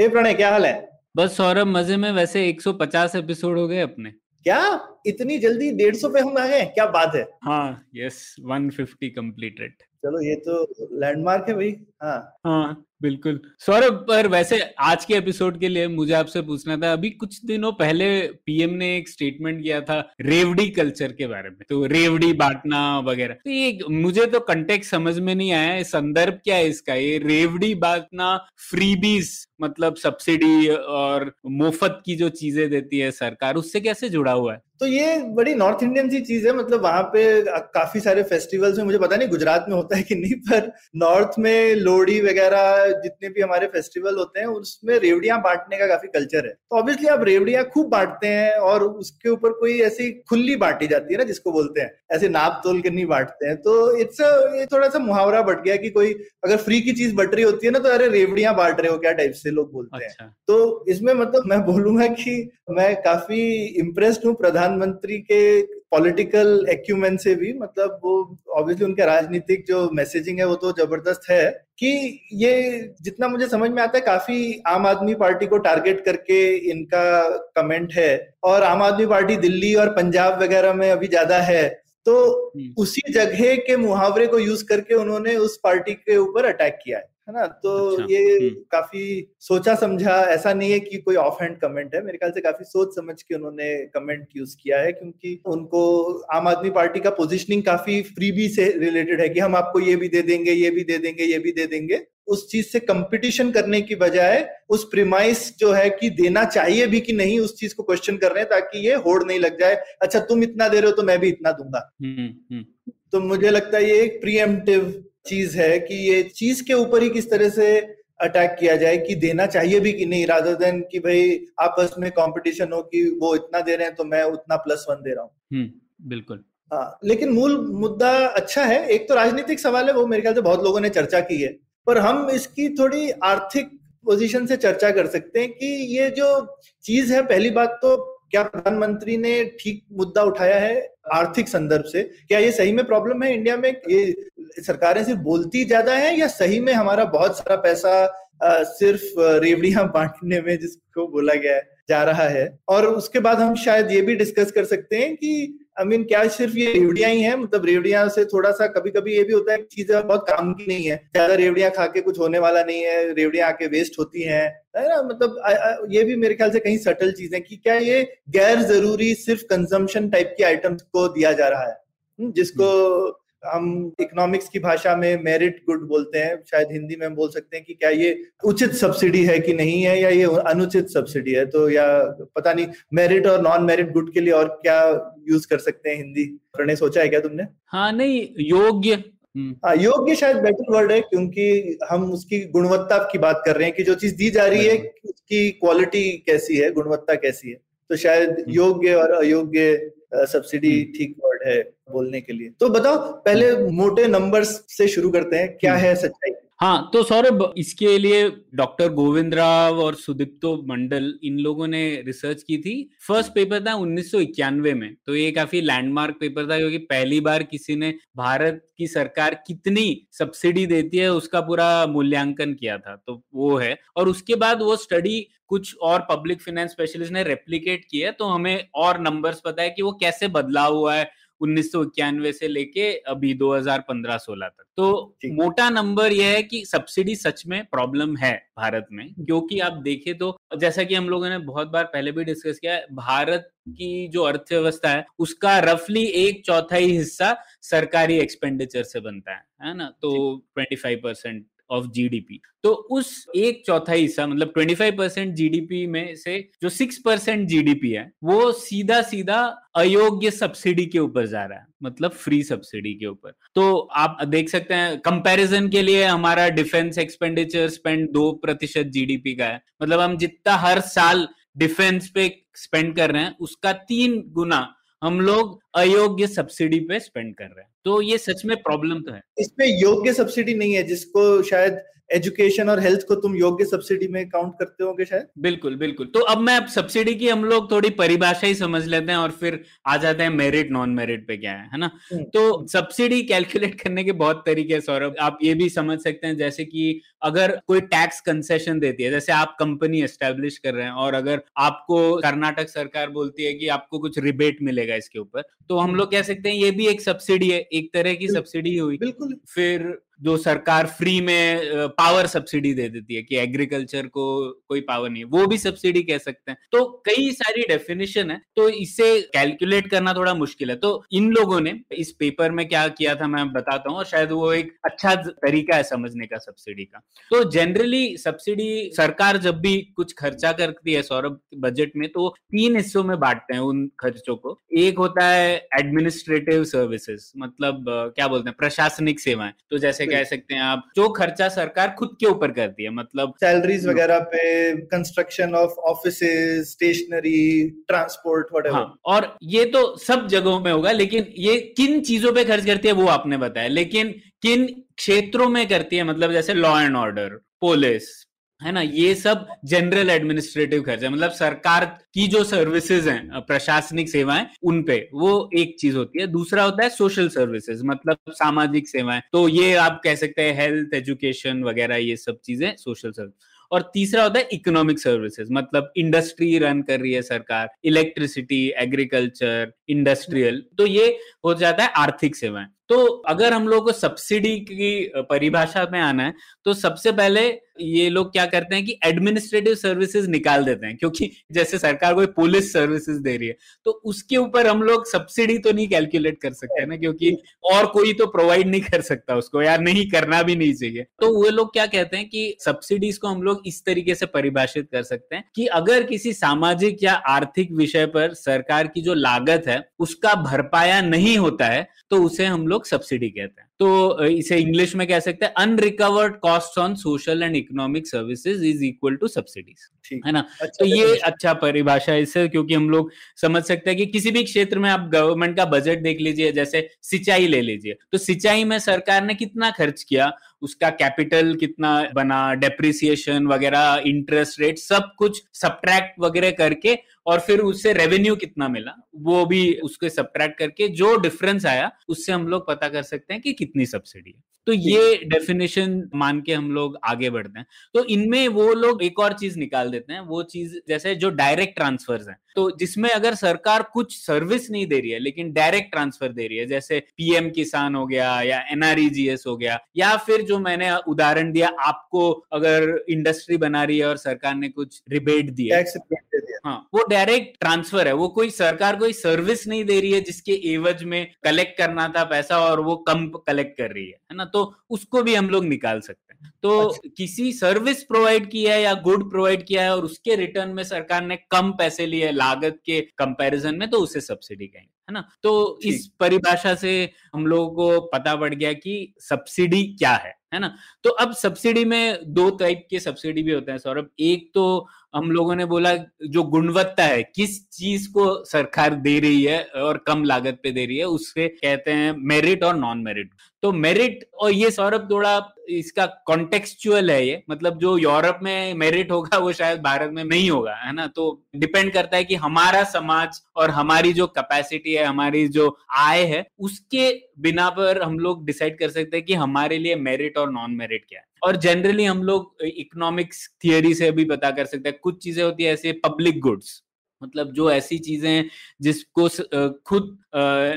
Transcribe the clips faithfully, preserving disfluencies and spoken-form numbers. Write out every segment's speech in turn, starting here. ए प्रणय, क्या हाल है? बस सौरभ, मजे में। वैसे एक सौ पचास एपिसोड हो गए अपने। क्या इतनी जल्दी डेढ़ सौ पे हम आ गए? क्या बात है। हाँ, यस, एक सौ पचास कंप्लीटेड। चलो, ये तो लैंडमार्क है भाई। हाँ हाँ, बिल्कुल। सौरभ, पर वैसे आज के एपिसोड के लिए मुझे आपसे पूछना था, अभी कुछ दिनों पहले पीएम ने एक स्टेटमेंट किया था रेवड़ी कल्चर के बारे में, तो रेवड़ी बांटना वगैरह। तो ये मुझे तो कंटेक्ट समझ में नहीं आया, संदर्भ क्या है इसका? ये रेवड़ी बांटना फ्रीबीज मतलब सब्सिडी और मुफ्त की जो चीजें देती है सरकार, उससे कैसे जुड़ा हुआ है? तो ये बड़ी नॉर्थ इंडियन सी चीज है। मतलब वहां पे काफी सारे फेस्टिवल्स में, मुझे पता नहीं गुजरात में होता है कि नहीं, पर नॉर्थ में लोहड़ी वगैरह जितने भी हमारे फेस्टिवल होते हैं उसमें रेवड़ियां बांटने का काफी कल्चर है। तो ऑब्वियसली आप रेवड़ियां खूब बांटते हैं और उसके ऊपर कोई ऐसी खुली बांटी जाती है ना, जिसको बोलते हैं, ऐसे नाप तोल के नहीं बांटते हैं। तो इट्स ये थोड़ा सा मुहावरा बट गया कि कोई अगर फ्री की चीज बट रही होती है ना तो अरे रेवड़ियां बांट रहे हो क्या टाइप से लोग बोलते हैं। तो इसमें मतलब मैं बोलूंगा कि मैं काफी इम्प्रेस्ड हूँ प्रधानमंत्री के पॉलिटिकल एक्यूमेन से भी। मतलब वो ऑब्वियसली उनका राजनीतिक जो मैसेजिंग है वो तो जबरदस्त है कि ये जितना मुझे समझ में आता है काफी आम आदमी पार्टी को टारगेट करके इनका कमेंट है। और आम आदमी पार्टी दिल्ली और पंजाब वगैरह में अभी ज्यादा है, तो उसी जगह के मुहावरे को यूज करके उन्होंने उस पार्टी के ऊपर अटैक किया है, है ना। तो अच्छा, ये काफी सोचा समझा, ऐसा नहीं है कि कोई ऑफ हैंड कमेंट है। मेरे ख्याल से काफी सोच समझ के उन्होंने कमेंट यूज किया है, क्योंकि उनको आम आदमी पार्टी का पोजीशनिंग काफी फ्रीबी से रिलेटेड है कि हम आपको ये भी दे देंगे, ये भी दे देंगे, ये भी दे देंगे। उस चीज से कंपटीशन करने की बजाय उस प्रिमाइस जो है कि देना चाहिए भी कि नहीं, उस चीज को क्वेश्चन कर रहे हैं, ताकि ये होड़ नहीं लग जाए, अच्छा तुम इतना दे रहे हो तो मैं भी इतना दूंगा। तो मुझे लगता है ये एक प्रीएम्प्टिव चीज है कि ये चीज के ऊपर ही किस तरह से अटैक किया जाए कि देना चाहिए भी कि नहीं, rather than कि भाई आपस में कंपटीशन हो कि वो इतना दे रहे हैं तो मैं उतना प्लस वन दे रहा हूँ। बिल्कुल। हाँ, लेकिन मूल मुद्दा अच्छा है। एक तो राजनीतिक सवाल है, वो मेरे ख्याल से बहुत लोगों ने चर्चा की है, पर हम इसकी थोड़ी आर्थिक पोजीशन से चर्चा कर सकते हैं कि ये जो चीज है, पहली बात तो क्या प्रधानमंत्री ने ठीक मुद्दा उठाया है आर्थिक संदर्भ से? क्या ये सही में प्रॉब्लम है इंडिया में? ये सरकारें सिर्फ बोलती ज्यादा है या सही में हमारा बहुत सारा पैसा आ, सिर्फ रेवड़ियां बांटने में, जिसको बोला गया है, जा रहा है? और उसके बाद हम शायद ये भी डिस्कस कर सकते हैं कि आई I मीन mean, क्या सिर्फ ये रेवड़ियां ही हैं? मतलब रेवड़ियां से थोड़ा सा कभी कभी ये भी होता है कि चीजें बहुत काम की नहीं है, ज्यादा रेवड़ियां खा के कुछ होने वाला नहीं है, रेवड़ियां आके वेस्ट होती हैं, है ना। मतलब आ, आ, ये भी मेरे ख्याल से कहीं सटल चीज है कि क्या ये गैर जरूरी सिर्फ कंजम्पशन टाइप की आइटम्स को दिया जा रहा है, जिसको हम इकोनॉमिक्स की भाषा में मेरिट गुड बोलते हैं, शायद हिंदी में हम बोल सकते हैं कि क्या ये उचित सब्सिडी है कि नहीं है, या ये अनुचित सब्सिडी है। तो या पता नहीं, मेरिट और नॉन मेरिट गुड के लिए और क्या यूज कर सकते हैं हिंदी? प्रणय, सोचा है क्या तुमने? हाँ, नहीं, योग्य। हाँ, योग्य शायद बेटर वर्ड है, क्योंकि हम उसकी गुणवत्ता की बात कर रहे हैं कि जो चीज दी जा रही है उसकी क्वालिटी कैसी है, गुणवत्ता कैसी है। तो शायद योग्य और अयोग्य सब्सिडी ठीक वर्ड है बोलने के लिए। तो बताओ, पहले मोटे नंबर्स से शुरू करते हैं, क्या है सच्चाई? हाँ, तो सौरभ, इसके लिए डॉक्टर गोविंद राव और सुदीप्तो मंडल, इन लोगों ने रिसर्च की थी। फर्स्ट पेपर था उन्नीस सौ इक्यानवे में। तो ये काफी लैंडमार्क पेपर था, क्योंकि पहली बार किसी ने भारत की सरकार कितनी सब्सिडी देती है उसका पूरा मूल्यांकन किया था। तो वो है, और उसके बाद वो स्टडी कुछ और पब्लिक फाइनेंस स्पेशलिस्ट ने रेप्लिकेट किया, तो हमें और नंबर्स पता है कि वो कैसे बदलाव हुआ है उन्नीस सौ इक्यानवे से लेके अभी दो हज़ार पंद्रह सोलह तक। तो मोटा नंबर यह है कि सब्सिडी सच में प्रॉब्लम है भारत में, क्योंकि आप देखें तो, जैसा कि हम लोगों ने बहुत बार पहले भी डिस्कस किया है, भारत की जो अर्थव्यवस्था है उसका रफली एक चौथाई हिस्सा सरकारी एक्सपेंडिचर से बनता है, है ना। तो पच्चीस परसेंट ऑफ जीडीपी, तो उस एक चौथाई हिस्सा मतलब पच्चीस परसेंट जीडीपी में से जो छह परसेंट जीडीपी है वो सीधा सीधा अयोग्य सब्सिडी के ऊपर जा रहा है, मतलब फ्री सब्सिडी के ऊपर। तो आप देख सकते हैं कंपैरिजन के लिए हमारा डिफेंस एक्सपेंडिचर स्पेंड दो प्रतिशत जीडीपी का है, मतलब हम जितना हर साल डिफेंस पे स्पेंड कर रहे हैं उसका तीन गुना हम लोग अयोग्य सब्सिडी पे स्पेंड कर रहे हैं। तो ये सच में प्रॉब्लम तो है। इसमें योग्य सब्सिडी नहीं है जिसको शायद एजुकेशन और हेल्थ को तुम योग्य सब्सिडी में काउंट करते होगे शायद। बिल्कुल बिल्कुल। तो अब मैं अब सब्सिडी की हम लोग थोड़ी परिभाषा ही समझ लेते हैं और फिर आ जाते हैं मेरिट नॉन मेरिट पे क्या है, है ना। तो सब्सिडी कैलकुलेट करने के बहुत तरीके हैं सौरभ, आप ये भी समझ सकते हैं जैसे कि अगर कोई टैक्स कंसेशन देती है, जैसे आप कंपनी एस्टेब्लिश कर रहे हैं और अगर आपको कर्नाटक सरकार बोलती है कि आपको कुछ रिबेट मिलेगा इसके ऊपर, तो हम लोग कह सकते हैं ये भी एक सब्सिडी है, एक तरह की सब्सिडी हुई। बिल्कुल। फिर जो सरकार फ्री में पावर सब्सिडी दे देती है कि एग्रीकल्चर को कोई पावर नहीं है, वो भी सब्सिडी कह सकते हैं। तो कई सारी डेफिनेशन है, तो इसे कैलकुलेट करना थोड़ा मुश्किल है। तो इन लोगों ने इस पेपर में क्या किया था मैं बताता हूँ, और शायद वो एक अच्छा तरीका है समझने का सब्सिडी का। तो जनरली सब्सिडी सरकार जब भी कुछ खर्चा करती है सौरभ बजट में, तो तीन हिस्सों में बांटते हैं उन खर्चों को। एक होता है एडमिनिस्ट्रेटिव सर्विसेज, मतलब क्या बोलते हैं प्रशासनिक सेवाएं, तो जैसे कह सकते हैं आप जो खर्चा सरकार खुद के ऊपर करती है, मतलब सैलरीज वगैरह पे, construction of offices, stationery, transport, whatever. हाँ, और ये तो सब जगहों में होगा, लेकिन ये किन चीजों पे खर्च करती है वो आपने बताया, लेकिन किन क्षेत्रों में करती है, मतलब जैसे लॉ एंड ऑर्डर, पुलिस, है ना, ये सब जनरल एडमिनिस्ट्रेटिव खर्च है, मतलब सरकार की जो सर्विसेज हैं प्रशासनिक सेवाएं उन पे, वो एक चीज होती है। दूसरा होता है सोशल सर्विसेज, मतलब सामाजिक सेवाएं, तो ये आप कह सकते हैं हेल्थ, एजुकेशन वगैरह, ये सब चीजें सोशल सर्विस। और तीसरा होता है इकोनॉमिक सर्विसेज, मतलब इंडस्ट्री रन कर रही है सरकार, इलेक्ट्रिसिटी, एग्रीकल्चर, इंडस्ट्रियल, तो ये हो जाता है आर्थिक सेवाएं। तो अगर हम लोग को सब्सिडी की परिभाषा में आना है तो सबसे पहले ये लोग क्या करते हैं कि एडमिनिस्ट्रेटिव सर्विसेज निकाल देते हैं, क्योंकि जैसे सरकार कोई पुलिस सर्विसेज दे रही है तो उसके ऊपर हम लोग सब्सिडी तो नहीं कैलकुलेट कर सकते हैं ना, क्योंकि और कोई तो प्रोवाइड नहीं कर सकता उसको, यार नहीं करना भी नहीं चाहिए। तो वो लोग क्या कहते हैं कि सब्सिडीज को हम लोग इस तरीके से परिभाषित कर सकते हैं कि अगर किसी सामाजिक या आर्थिक विषय पर सरकार की जो लागत है उसका भरपाया नहीं होता है तो उसे हम लोग सब्सिडी कहते हैं। तो इसे इंग्लिश में कह सकते हैं unrecovered cost on social and economic services is equal to subsidies, है ना। तो ये अच्छा परिभाषा है इससे, क्योंकि हम लोग समझ सकते हैं कि किसी भी क्षेत्र में आप गवर्नमेंट का बजट देख लीजिए, जैसे सिंचाई ले लीजिए, तो सिंचाई में सरकार ने कितना खर्च किया, उसका कैपिटल कितना बना, डेप्रिसिएशन वगैरह, इंटरेस्ट रेट, सब कुछ सब्ट्रैक्ट वगैरह करके, और फिर उससे रेवेन्यू कितना मिला वो भी उसके सब्ट्रैक्ट करके जो डिफरेंस आया उससे हम लोग पता कर सकते हैं कि कितनी सब्सिडी है। तो ये डेफिनेशन मान के हम लोग आगे बढ़ते हैं। तो इनमें वो लोग एक और चीज निकाल देते हैं, वो चीज जैसे जो डायरेक्ट ट्रांसफर्स हैं, तो जिसमें अगर सरकार कुछ सर्विस नहीं दे रही है लेकिन डायरेक्ट ट्रांसफर दे रही है, जैसे पीएम किसान हो गया या एनआरईजीएस हो गया, या फिर जो मैंने उदाहरण दिया आपको, अगर इंडस्ट्री बना रही है और सरकार ने कुछ रिबेट दिया, हाँ, वो डायरेक्ट ट्रांसफर है, वो कोई सरकार कोई सर्विस नहीं दे रही है जिसके एवज में कलेक्ट करना था पैसा और वो कम कलेक्ट कर रही है, है ना, तो उसको भी हम लोग निकाल सकते हैं। तो अच्छा। किसी सर्विस प्रोवाइड किया है या गुड प्रोवाइड किया है और उसके रिटर्न में सरकार ने कम पैसे लिए लागत के कंपैरिजन में, तो उसे सब्सिडी कहेंगे, है ना। तो इस परिभाषा से हम लोगों को पता पड़ गया कि सब्सिडी क्या है, है ना। तो अब सब्सिडी में दो टाइप के सब्सिडी भी होते हैं सौरभ। एक तो हम लोगों ने बोला जो गुणवत्ता है, किस चीज को सरकार दे रही है और कम लागत पे दे रही है, उससे कहते हैं मेरिट और नॉन मेरिट। तो मेरिट, और ये सौरभ थोड़ा इसका कॉन्टेक्चुअल है, ये मतलब जो यूरोप में मेरिट होगा वो शायद भारत में नहीं होगा, है ना। तो डिपेंड करता है कि हमारा समाज और हमारी जो कैपेसिटी है, हमारी जो आय है, उसके बिना पर हम लोग डिसाइड कर सकते हैं कि हमारे लिए मेरिट और नॉन मेरिट क्या है। और जनरली हम लोग इकोनॉमिक्स थियरी से भी पता कर सकते हैं। कुछ चीजें होती है ऐसे पब्लिक गुड्स, मतलब जो ऐसी चीजें हैं जिसको खुद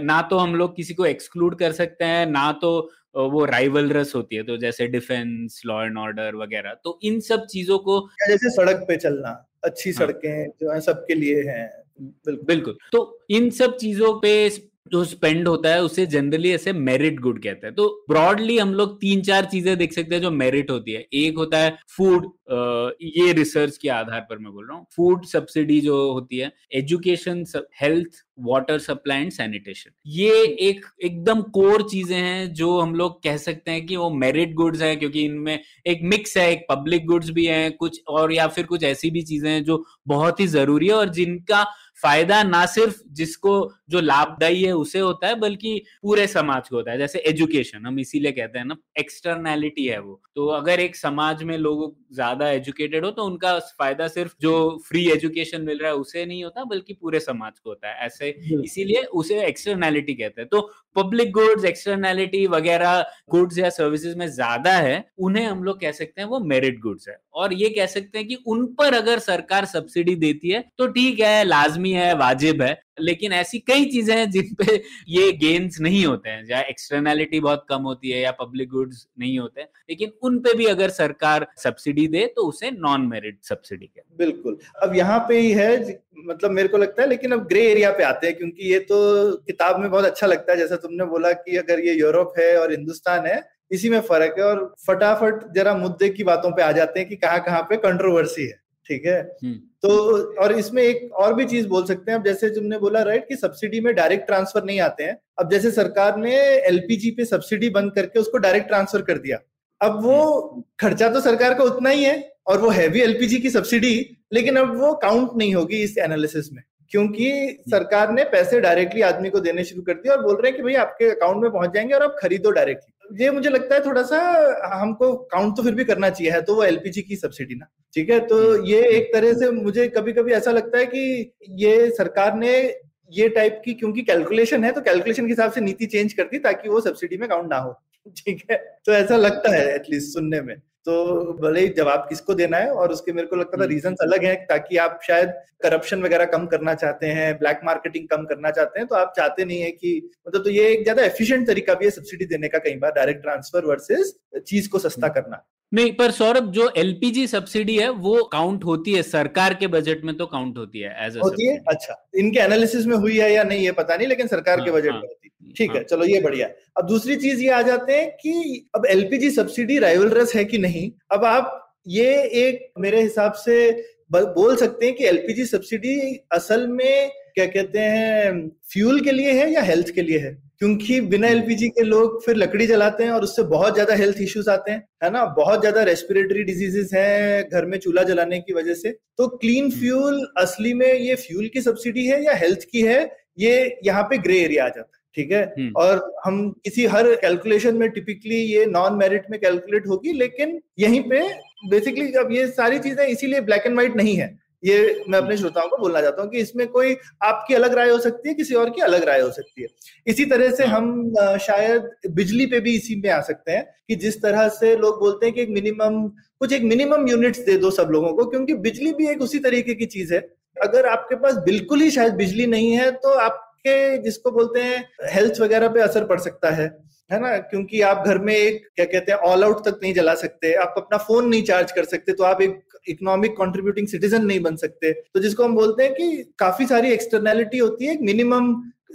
ना तो हम लोग किसी को एक्सक्लूड कर सकते हैं ना तो वो राइवलरस होती है, तो जैसे डिफेंस, लॉ एंड ऑर्डर वगैरह। तो इन सब चीजों को, जैसे सड़क पे चलना, अच्छी हाँ, सड़कें जो है सबके लिए हैं, बिल्कुल बिल्कुल। तो इन सब चीजों पे जो स्पेंड होता है उसे जनरली ऐसे मेरिट गुड कहते हैं। तो ब्रॉडली हम लोग तीन चार चीजें देख सकते हैं जो मेरिट होती है। एक होता है फूड, ये रिसर्च के आधार पर मैं बोल रहा हूँ, फूड सब्सिडी जो होती है, education, health, water supply and sanitation. ये एक एकदम कोर चीजें हैं जो हम लोग कह सकते हैं कि वो मेरिट गुड्स है, क्योंकि इनमें एक मिक्स है, एक पब्लिक गुड्स भी है कुछ, और या फिर कुछ ऐसी भी चीजें हैं जो बहुत ही जरूरी है और जिनका फायदा ना सिर्फ जिसको जो लाभदायी है उसे होता है बल्कि पूरे समाज को होता है। जैसे एजुकेशन, हम इसीलिए कहते हैं ना, एक्सटर्नैलिटी है वो। तो अगर एक समाज में लोग ज्यादा एजुकेटेड हो तो उनका फायदा सिर्फ जो फ्री एजुकेशन मिल रहा है उसे नहीं होता बल्कि पूरे समाज को होता है, ऐसे इसीलिए उसे एक्सटर्नैलिटी कहते हैं। तो पब्लिक गुड्स, एक्सटर्नैलिटी वगैरह गुड्स या सर्विसेज में ज्यादा है, उन्हें हम लोग कह सकते हैं वो मेरिट गुड्स है। और ये कह सकते हैं कि उन पर अगर सरकार सब्सिडी देती है तो ठीक है, लाजमी है, वाजिब है, लेकिन ऐसी कई चीजें हैं जिन पे ये गेन्स नहीं होते हैं, जहाँ एक्सटर्नैलिटी बहुत कम होती है या पब्लिक गुड्स नहीं होते हैं, लेकिन उन पे भी अगर सरकार सब्सिडी दे तो उसे नॉन मेरिट सब्सिडी कहते हैं। बिल्कुल, अब यहाँ पे ही है, मतलब मेरे को लगता है, लेकिन अब ग्रे एरिया पे आते हैं क्योंकि ये तो किताब में बहुत अच्छा लगता है, जैसा तुमने बोला कि अगर ये यूरोप है और हिंदुस्तान है, इसी में फर्क है। और फटाफट जरा मुद्दे की बातों पे आ जाते हैं कि कहाँ कहाँ पे कंट्रोवर्सी है, ठीक है। तो और इसमें एक और भी चीज बोल सकते हैं, अब जैसे तुमने बोला राइट कि सब्सिडी में डायरेक्ट ट्रांसफर नहीं आते हैं। अब जैसे सरकार ने एलपीजी पे सब्सिडी बंद करके उसको डायरेक्ट ट्रांसफर कर दिया, अब वो खर्चा तो सरकार का उतना ही है और वो है भी एलपीजी की सब्सिडी, लेकिन अब वो काउंट नहीं होगी इस एनालिसिस में, क्योंकि सरकार ने पैसे डायरेक्टली आदमी को देने शुरू कर दिए और बोल रहे हैं कि भाई आपके अकाउंट में पहुंच जाएंगे और आप खरीदो डायरेक्टली। ये मुझे लगता है थोड़ा सा हमको काउंट तो फिर भी करना चाहिए है, तो वो एलपीजी की सब्सिडी ना, ठीक है। तो ये एक तरह से मुझे कभी कभी ऐसा लगता है कि ये सरकार ने ये टाइप की, क्योंकि कैलकुलेशन है तो कैलकुलेशन के हिसाब से नीति चेंज कर दी ताकि वो सब्सिडी में काउंट ना हो, ठीक है। तो ऐसा लगता है एटलीस्ट सुनने में, तो भले ही जवाब किसको देना है, और उसके मेरे को लगता था रीजंस अलग हैं, ताकि आप शायद करप्शन वगैरह कम करना चाहते हैं, ब्लैक मार्केटिंग कम करना चाहते हैं, तो आप चाहते नहीं है कि मतलब, तो ये एक ज्यादा एफिशिएंट तरीका भी है सब्सिडी देने का कई बार, डायरेक्ट ट्रांसफर वर्सेस चीज को सस्ता करना। नहीं, पर सौरभ जो एलपीजी सब्सिडी है वो काउंट होती है सरकार के बजट में, तो काउंट होती है एज होती है। अच्छा, इनके एनालिसिस में हुई है या नहीं ये पता नहीं, लेकिन सरकार हाँ, के बजट हाँ, में होती है, ठीक हाँ, है, चलो ये बढ़िया। अब दूसरी चीज ये आ जाते हैं कि अब एलपीजी सब्सिडी राइवलरस है कि नहीं। अब आप ये एक मेरे हिसाब से बोल सकते हैं कि एलपीजी सब्सिडी असल में क्या कहते हैं, फ्यूल के लिए है या हेल्थ के लिए है, क्योंकि बिना एलपीजी के लोग फिर लकड़ी जलाते हैं और उससे बहुत ज्यादा हेल्थ इश्यूज आते हैं, है ना, बहुत ज्यादा रेस्पिरेटरी डिजीजेस हैं घर में चूल्हा जलाने की वजह से। तो क्लीन फ्यूल असली में ये फ्यूल की सब्सिडी है या हेल्थ की है, ये यहाँ पे ग्रे एरिया आ जाता है, ठीक है। और हम किसी हर कैलकुलेशन में टिपिकली ये नॉन मेरिट में कैलकुलेट होगी, लेकिन यहीं पे बेसिकली अब ये सारी चीजें इसीलिए ब्लैक एंड व्हाइट नहीं है। ये मैं अपने श्रोताओं को बोलना चाहता हूँ कि इसमें कोई आपकी अलग राय हो सकती है, किसी और की अलग राय हो सकती है। इसी तरह से हम शायद बिजली पे भी इसी में आ सकते हैं कि जिस तरह से लोग बोलते हैं कि एक मिनिमम कुछ एक मिनिमम यूनिट्स दे दो सब लोगों को, क्योंकि बिजली भी एक उसी तरीके की चीज है। अगर आपके पास बिल्कुल ही शायद बिजली नहीं है तो आपके जिसको बोलते हैं हेल्थ वगैरह पे असर पड़ सकता है, है ना, क्योंकि आप घर में एक क्या कहते हैं ऑल आउट तक नहीं जला सकते, आप अपना फोन नहीं चार्ज कर सकते, तो आप एक इकोनॉमिक कंट्रीब्यूटिंग सिटीजन नहीं बन सकते। तो जिसको हम बोलते हैं कि काफी सारी एक्सटर्नैलिटी होती है एक मिनिमम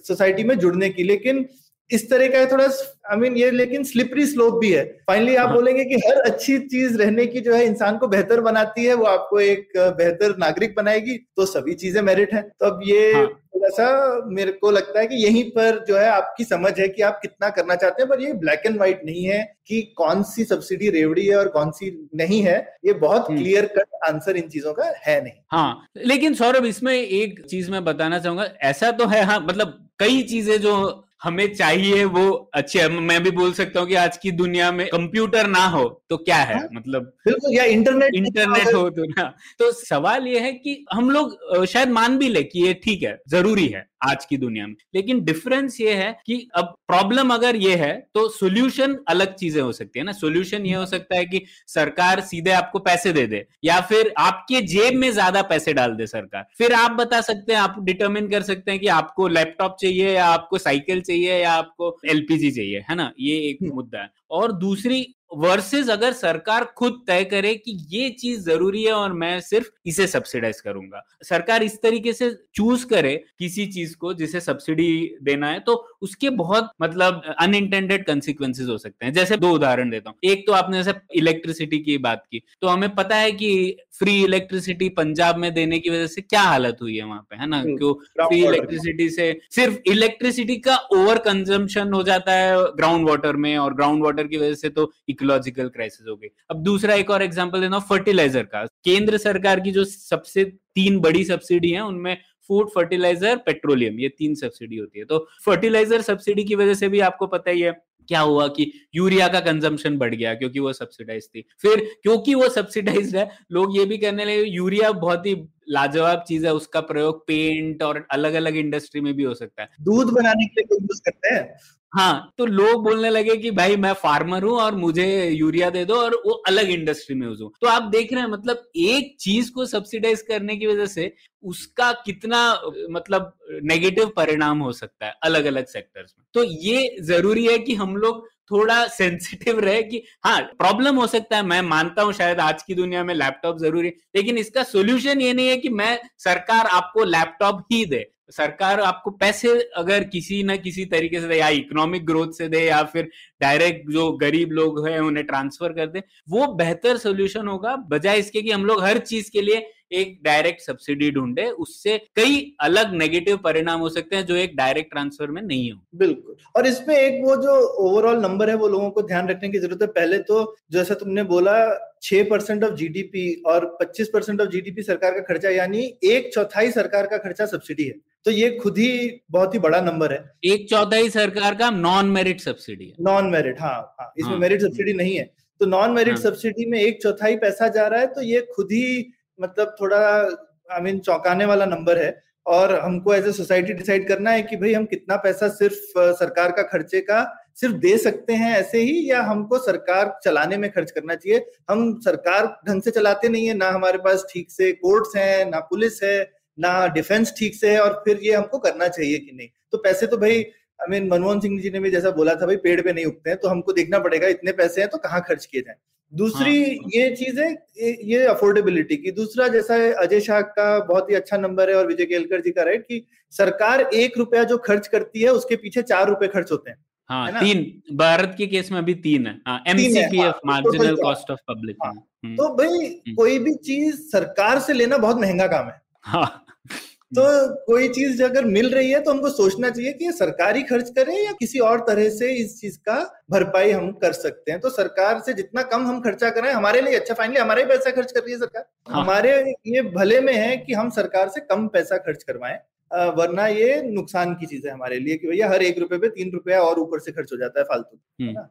सोसाइटी में जुड़ने की, लेकिन इस तरह का थोड़ा आई मीन ये लेकिन स्लिपरी स्लोप भी है। फाइनली आप बोलेंगे कि हर अच्छी चीज रहने की जो है इंसान को बेहतर बनाती है, वो आपको एक बेहतर नागरिक बनाएगी, तो सभी चीजें मेरिट है। तो अब ये थोड़ा सा मेरे को लगता है कि यहीं पर जो है आपकी समझ है कि आप कितना करना चाहते हैं, पर ये ब्लैक एंड व्हाइट नहीं है कि कौन सी सब्सिडी रेवड़ी है और कौन सी नहीं है। ये बहुत क्लियर कट आंसर इन चीजों का है नहीं। हाँ, लेकिन सौरभ इसमें एक चीज मैं बताना चाहूंगा, ऐसा तो है, हाँ मतलब कई चीजें जो हमें चाहिए वो अच्छे, मैं भी बोल सकता हूँ कि आज की दुनिया में कंप्यूटर ना हो तो क्या है, हाँ? मतलब बिल्कुल, या इंटरनेट इंटरनेट हो तो ना। तो सवाल ये है कि हम लोग शायद मान भी ले कि ये ठीक है, जरूरी है आज की दुनिया में, लेकिन डिफरेंस ये है कि अब प्रॉब्लम अगर ये है तो सोल्यूशन अलग चीजें हो सकती है ना। सोल्यूशन ये हो सकता है कि सरकार सीधे आपको पैसे दे दे या फिर आपके जेब में ज्यादा पैसे डाल दे सरकार, फिर आप बता सकते हैं, आप डिटरमिन कर सकते हैं कि आपको लैपटॉप चाहिए या आपको साइकिल चाहिए या आपको एलपीजी चाहिए, है ना, ये एक मुद्दा है। और दूसरी वर्सेस अगर सरकार खुद तय करे कि ये चीज जरूरी है और मैं सिर्फ इसे सब्सिडाइज करूंगा। सरकार इस तरीके से चूज करे किसी चीज को जिसे सब्सिडी देना है तो उसके बहुत मतलब अनइंटेंडेड कंसिक्वेंसेस हो सकते हैं। जैसे दो उदाहरण देता हूँ, एक तो आपने जैसे इलेक्ट्रिसिटी की बात की, तो हमें पता है कि फ्री इलेक्ट्रिसिटी पंजाब में देने की वजह से क्या हालत हुई है वहां पे, है ना, क्यों फ्री इलेक्ट्रिसिटी से सिर्फ इलेक्ट्रिसिटी का ओवर कंजम्पशन हो जाता है ग्राउंड वाटर में, और ग्राउंड वाटर की वजह से तो इकोलॉजिकल क्राइसिस हो गई। अब दूसरा एक और एग्जांपल देना, फर्टिलाइजर का। केंद्र सरकार की जो सबसे तीन बड़ी सब्सिडी है उनमें फूड, फर्टिलाइजर, पेट्रोलियम, ये तीन सब्सिडी होती है। तो फर्टिलाइजर सब्सिडी की वजह से भी आपको पता ही है क्या हुआ कि यूरिया का कंजम्पशन बढ़ गया क्योंकि वो सब्सिडाइज थी। फिर क्योंकि वो सब्सिडाइज है लोग ये भी करने लगे, यूरिया बहुत ही लाजवाब चीज है, उसका प्रयोग पेंट और अलग अलग इंडस्ट्री में भी हो सकता है, दूध बनाने के लिए यूज करते हैं। हाँ, तो लोग बोलने लगे कि भाई मैं फार्मर हूं और मुझे यूरिया दे दो और वो अलग इंडस्ट्री में यूज हो। तो आप देख रहे हैं मतलब एक चीज को सब्सिडाइज करने की वजह से उसका कितना मतलब नेगेटिव परिणाम हो सकता है अलग अलग सेक्टर्स में। तो ये जरूरी है कि हम लोग थोड़ा सेंसिटिव रहे कि हाँ प्रॉब्लम हो सकता है, मैं मानता हूं शायद आज की दुनिया में लैपटॉप जरूरी है, लेकिन इसका सोल्यूशन ये नहीं है कि मैं सरकार आपको लैपटॉप ही दे। सरकार आपको पैसे अगर किसी ना किसी तरीके से दे, या इकोनॉमिक ग्रोथ से दे या फिर डायरेक्ट जो गरीब लोग हैं उन्हें ट्रांसफर कर दे, वो बेहतर सोल्यूशन होगा बजाय इसके कि हम लोग हर चीज के लिए एक डायरेक्ट सब्सिडी ढूंढे। उससे कई अलग नेगेटिव परिणाम हो सकते हैं जो एक डायरेक्ट ट्रांसफर में नहीं हो। बिल्कुल, और इसमें एक वो जो ओवरऑल नंबर है वो लोगों को ध्यान रखने की जरूरत है। पहले तो जैसा तुमने बोला छह परसेंट ऑफ जीडीपी और पच्चीस परसेंट ऑफ जीडीपी सरकार का खर्चा, यानी एक चौथाई सरकार का खर्चा सब्सिडी है, तो ये खुद ही बहुत ही बड़ा नंबर है। एक चौथाई सरकार का नॉन मेरिट सब्सिडी है। नॉन मेरिट, हाँ, हाँ इसमें हाँ, मेरिट सब्सिडी नहीं है, तो नॉन मेरिट हाँ, सब्सिडी में एक चौथाई पैसा जा रहा है, तो ये खुद ही मतलब थोड़ा आई मीन चौंकाने वाला नंबर है। और हमको एज ए सोसाइटी डिसाइड करना है कि भाई हम कितना पैसा सिर्फ सरकार का खर्चे का सिर्फ दे सकते हैं ऐसे ही, या हमको सरकार चलाने में खर्च करना चाहिए। हम सरकार ढंग से चलाते नहीं है, ना हमारे पास ठीक से कोर्ट्स हैं, ना पुलिस है, ना डिफेंस ठीक से है, और फिर ये हमको करना चाहिए कि नहीं। तो पैसे तो भाई आई मीन मनमोहन सिंह जी ने भी जैसा बोला था, भाई पेड़ पे नहीं उगते हैं, तो हमको देखना पड़ेगा इतने पैसे हैं तो कहाँ खर्च किए जाए। दूसरी हाँ, ये चीज है ये अफोर्डेबिलिटी की। दूसरा जैसा अजय शाह का बहुत ही अच्छा नंबर है और विजय केलकर जी का, राइट, कि सरकार एक रुपया जो खर्च करती है उसके पीछे चार रुपए खर्च होते हैं। हाँ, है तीन, भारत के केस में अभी तीन है, MCPF, marginal cost of public. तो भाई कोई भी चीज सरकार से लेना बहुत महंगा काम है। हाँ, तो कोई चीज अगर मिल रही है तो हमको सोचना चाहिए कि सरकारी खर्च करें या किसी और तरह से इस चीज का भरपाई हम कर सकते हैं। तो सरकार से जितना कम हम खर्चा करें हमारे लिए अच्छा, फाइनली हमारे पैसा खर्च कर रही है सरकार, हाँ, हमारे ये भले में है कि हम सरकार से कम पैसा खर्च करवाएं, वरना ये नुकसान की चीज है हमारे लिए कि भैया हर एक रुपए पे तीन रुपया और ऊपर से खर्च हो जाता है फालतू, है ना।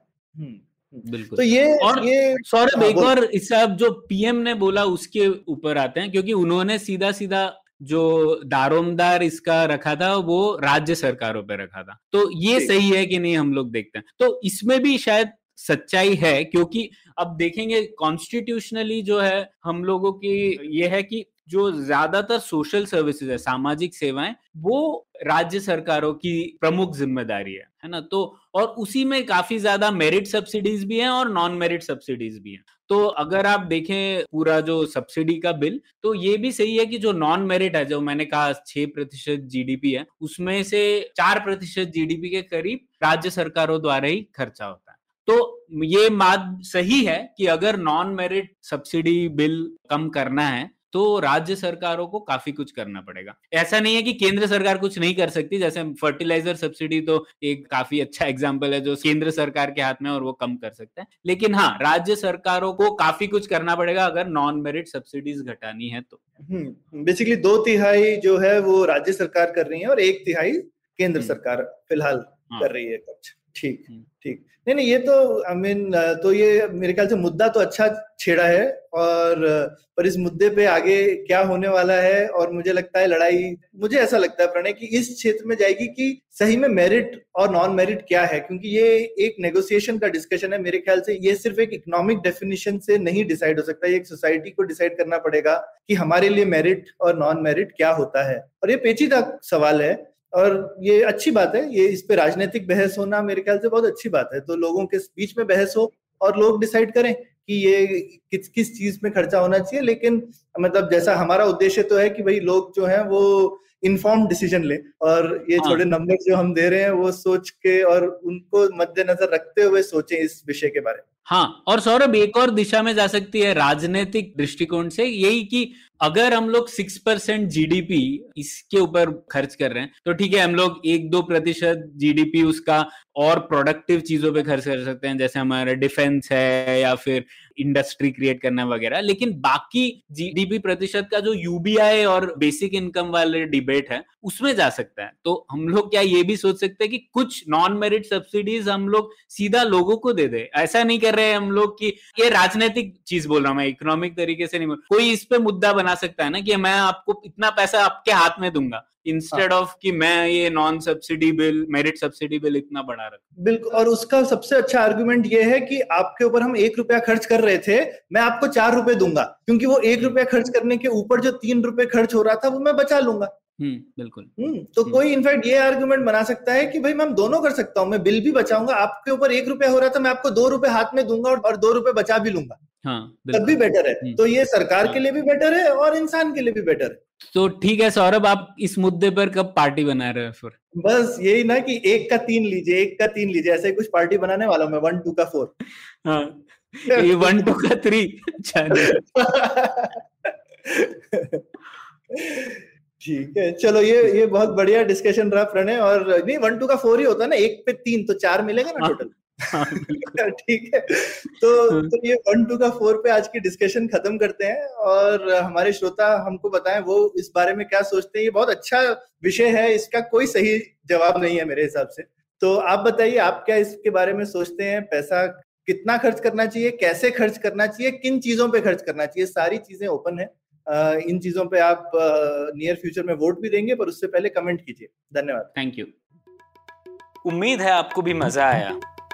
बिल्कुल, तो ये और ये सौरभ एक और इससे जो पीएम ने बोला उसके ऊपर आते हैं, क्योंकि उन्होंने सीधा सीधा जो दारोमदार इसका रखा था वो राज्य सरकारों पे रखा था। तो ये सही है कि नहीं हम लोग देखते हैं, तो इसमें भी शायद सच्चाई है, क्योंकि अब देखेंगे कॉन्स्टिट्यूशनली जो है हम लोगों की ये है कि जो ज्यादातर सोशल सर्विसेज है, सामाजिक सेवाएं, वो राज्य सरकारों की प्रमुख जिम्मेदारी है, है ना। तो और उसी में काफी ज्यादा मेरिट सब्सिडीज भी हैं और नॉन मेरिट सब्सिडीज भी हैं। तो अगर आप देखें पूरा जो सब्सिडी का बिल, तो ये भी सही है कि जो नॉन मेरिट है, जो मैंने कहा छह प्रतिशत जीडीपी है, उसमें से चार प्रतिशत जीडीपी के करीब राज्य सरकारों द्वारा ही खर्चा होता है। तो ये बात सही है कि अगर नॉन मेरिट सब्सिडी बिल कम करना है तो राज्य सरकारों को काफी कुछ करना पड़ेगा। ऐसा नहीं है कि केंद्र सरकार कुछ नहीं कर सकती, जैसे फर्टिलाइजर सब्सिडी तो एक काफी अच्छा एग्जांपल है जो केंद्र सरकार के हाथ में और वो कम कर सकते हैं, लेकिन हाँ राज्य सरकारों को काफी कुछ करना पड़ेगा अगर नॉन मेरिट सब्सिडीज घटानी है तो। बेसिकली दो तिहाई जो है वो राज्य सरकार कर रही है और एक तिहाई केंद्र सरकार फिलहाल हाँ, कर रही है कुछ। ठीक ठीक, नहीं नहीं ये तो आई I मीन mean, तो ये मेरे ख्याल से मुद्दा तो अच्छा छेड़ा है, और पर इस मुद्दे पे आगे क्या होने वाला है, और मुझे लगता है लड़ाई, मुझे ऐसा लगता है प्रणय कि इस क्षेत्र में जाएगी कि सही में मेरिट और नॉन मेरिट क्या है, क्योंकि ये एक नेगोशिएशन का डिस्कशन है। मेरे ख्याल से ये सिर्फ एक इकोनॉमिक डेफिनेशन से नहीं डिसाइड हो सकता, ये एक सोसाइटी को डिसाइड करना पड़ेगा कि हमारे लिए मेरिट और नॉन मेरिट क्या होता है, और ये पेचीदा सवाल है। और ये अच्छी बात है, ये इस पे राजनीतिक बहस होना मेरे ख्याल से बहुत अच्छी बात है, तो लोगों के बीच में बहस हो और लोग डिसाइड करें कि ये किस किस चीज में खर्चा होना चाहिए। लेकिन मतलब जैसा हमारा उद्देश्य तो है कि भाई लोग जो हैं वो इन्फॉर्म्ड डिसीजन ले, और ये हाँ। छोटे नंबर जो हम दे रहे हैं वो सोच के और उनको मद्देनजर रखते हुए सोचें इस विषय के बारे में। हाँ, और सौरभ एक और दिशा में जा सकती है राजनीतिक दृष्टिकोण से, यही कि अगर हम लोग सिक्स परसेंट जीडीपी इसके ऊपर खर्च कर रहे हैं तो ठीक है, हम लोग एक दो प्रतिशत जीडीपी उसका और प्रोडक्टिव चीजों पे खर्च कर सकते हैं, जैसे हमारा डिफेंस है या फिर इंडस्ट्री क्रिएट करना वगैरह। लेकिन बाकी जीडीपी प्रतिशत का जो यूबीआई और बेसिक इनकम वाले डिबेट है उसमें जा सकता है। तो हम लोग क्या ये भी सोच सकते हैं कि कुछ नॉन मेरिट सब्सिडीज हम लोग सीधा लोगों को दे दे? ऐसा नहीं कर रहे हम लोग कि ये राजनीतिक चीज बोल रहा हूं मैं, इकोनॉमिक तरीके से नहीं बोल, कोई इस पे मुद्दा बना सकता है ना कि मैं आपको इतना पैसा आपके हाथ में दूंगा, इंस्टेड ऑफ कि मैं ये non subsidy bill, merit subsidy bill इतना बढ़ा रखा। बिल्कुल, और उसका सबसे अच्छा आर्गुमेंट ये है कि आपके ऊपर हम एक रुपया खर्च कर रहे थे, मैं आपको चार रुपए दूंगा, क्योंकि वो एक रुपया खर्च करने के ऊपर जो तीन रुपए खर्च हो रहा था वो मैं बचा लूंगा। बिल्कुल। तो कोई इनफैक्ट ये आर्गुमेंट बना सकता है कि भाई मैं दोनों कर सकता हूँ, मैं बिल भी बचाऊंगा, आपके ऊपर एक रुपया हो रहा था मैं आपको दो रुपए हाथ में दूंगा और दो रुपए बचा भी लूंगा। हाँ, तब भी बेटर है। तो ये सरकार हाँ। के लिए भी बेटर है और इंसान के लिए भी बेटर है। तो ठीक है सौरभ, आप इस मुद्दे पर कब पार्टी बना रहे हो फिर? बस यही ना कि एक का तीन लीजिए, एक का तीन लीजिए, ऐसे कुछ पार्टी बनाने वाला हूं मैं, वन टू का फोर। हाँ, ये वन टू का थ्री। ठीक है, चलो ये ये बहुत बढ़िया डिस्कशन रहा प्रणय। और नहीं, वन टू का फोर ही होता है ना, एक पे तीन तो चार मिलेगा ना टोटल। ठीक है, तो, तो ये वन टू का फोर पे आज की डिस्कशन खत्म करते हैं। और हमारे श्रोता हमको बताएं वो इस बारे में क्या सोचते हैं। ये बहुत अच्छा विषय है, इसका कोई सही जवाब नहीं है मेरे हिसाब से। तो आप बताइए, आप क्या इसके बारे में सोचते हैं? पैसा कितना खर्च करना चाहिए, कैसे खर्च करना चाहिए, किन चीजों पे खर्च करना चाहिए, सारी चीजें ओपन है। इन चीजों पे आप नियर फ्यूचर में वोट भी देंगे, पर उससे पहले कमेंट कीजिए। धन्यवाद, थैंक यू। उम्मीद है आपको भी मजा आया।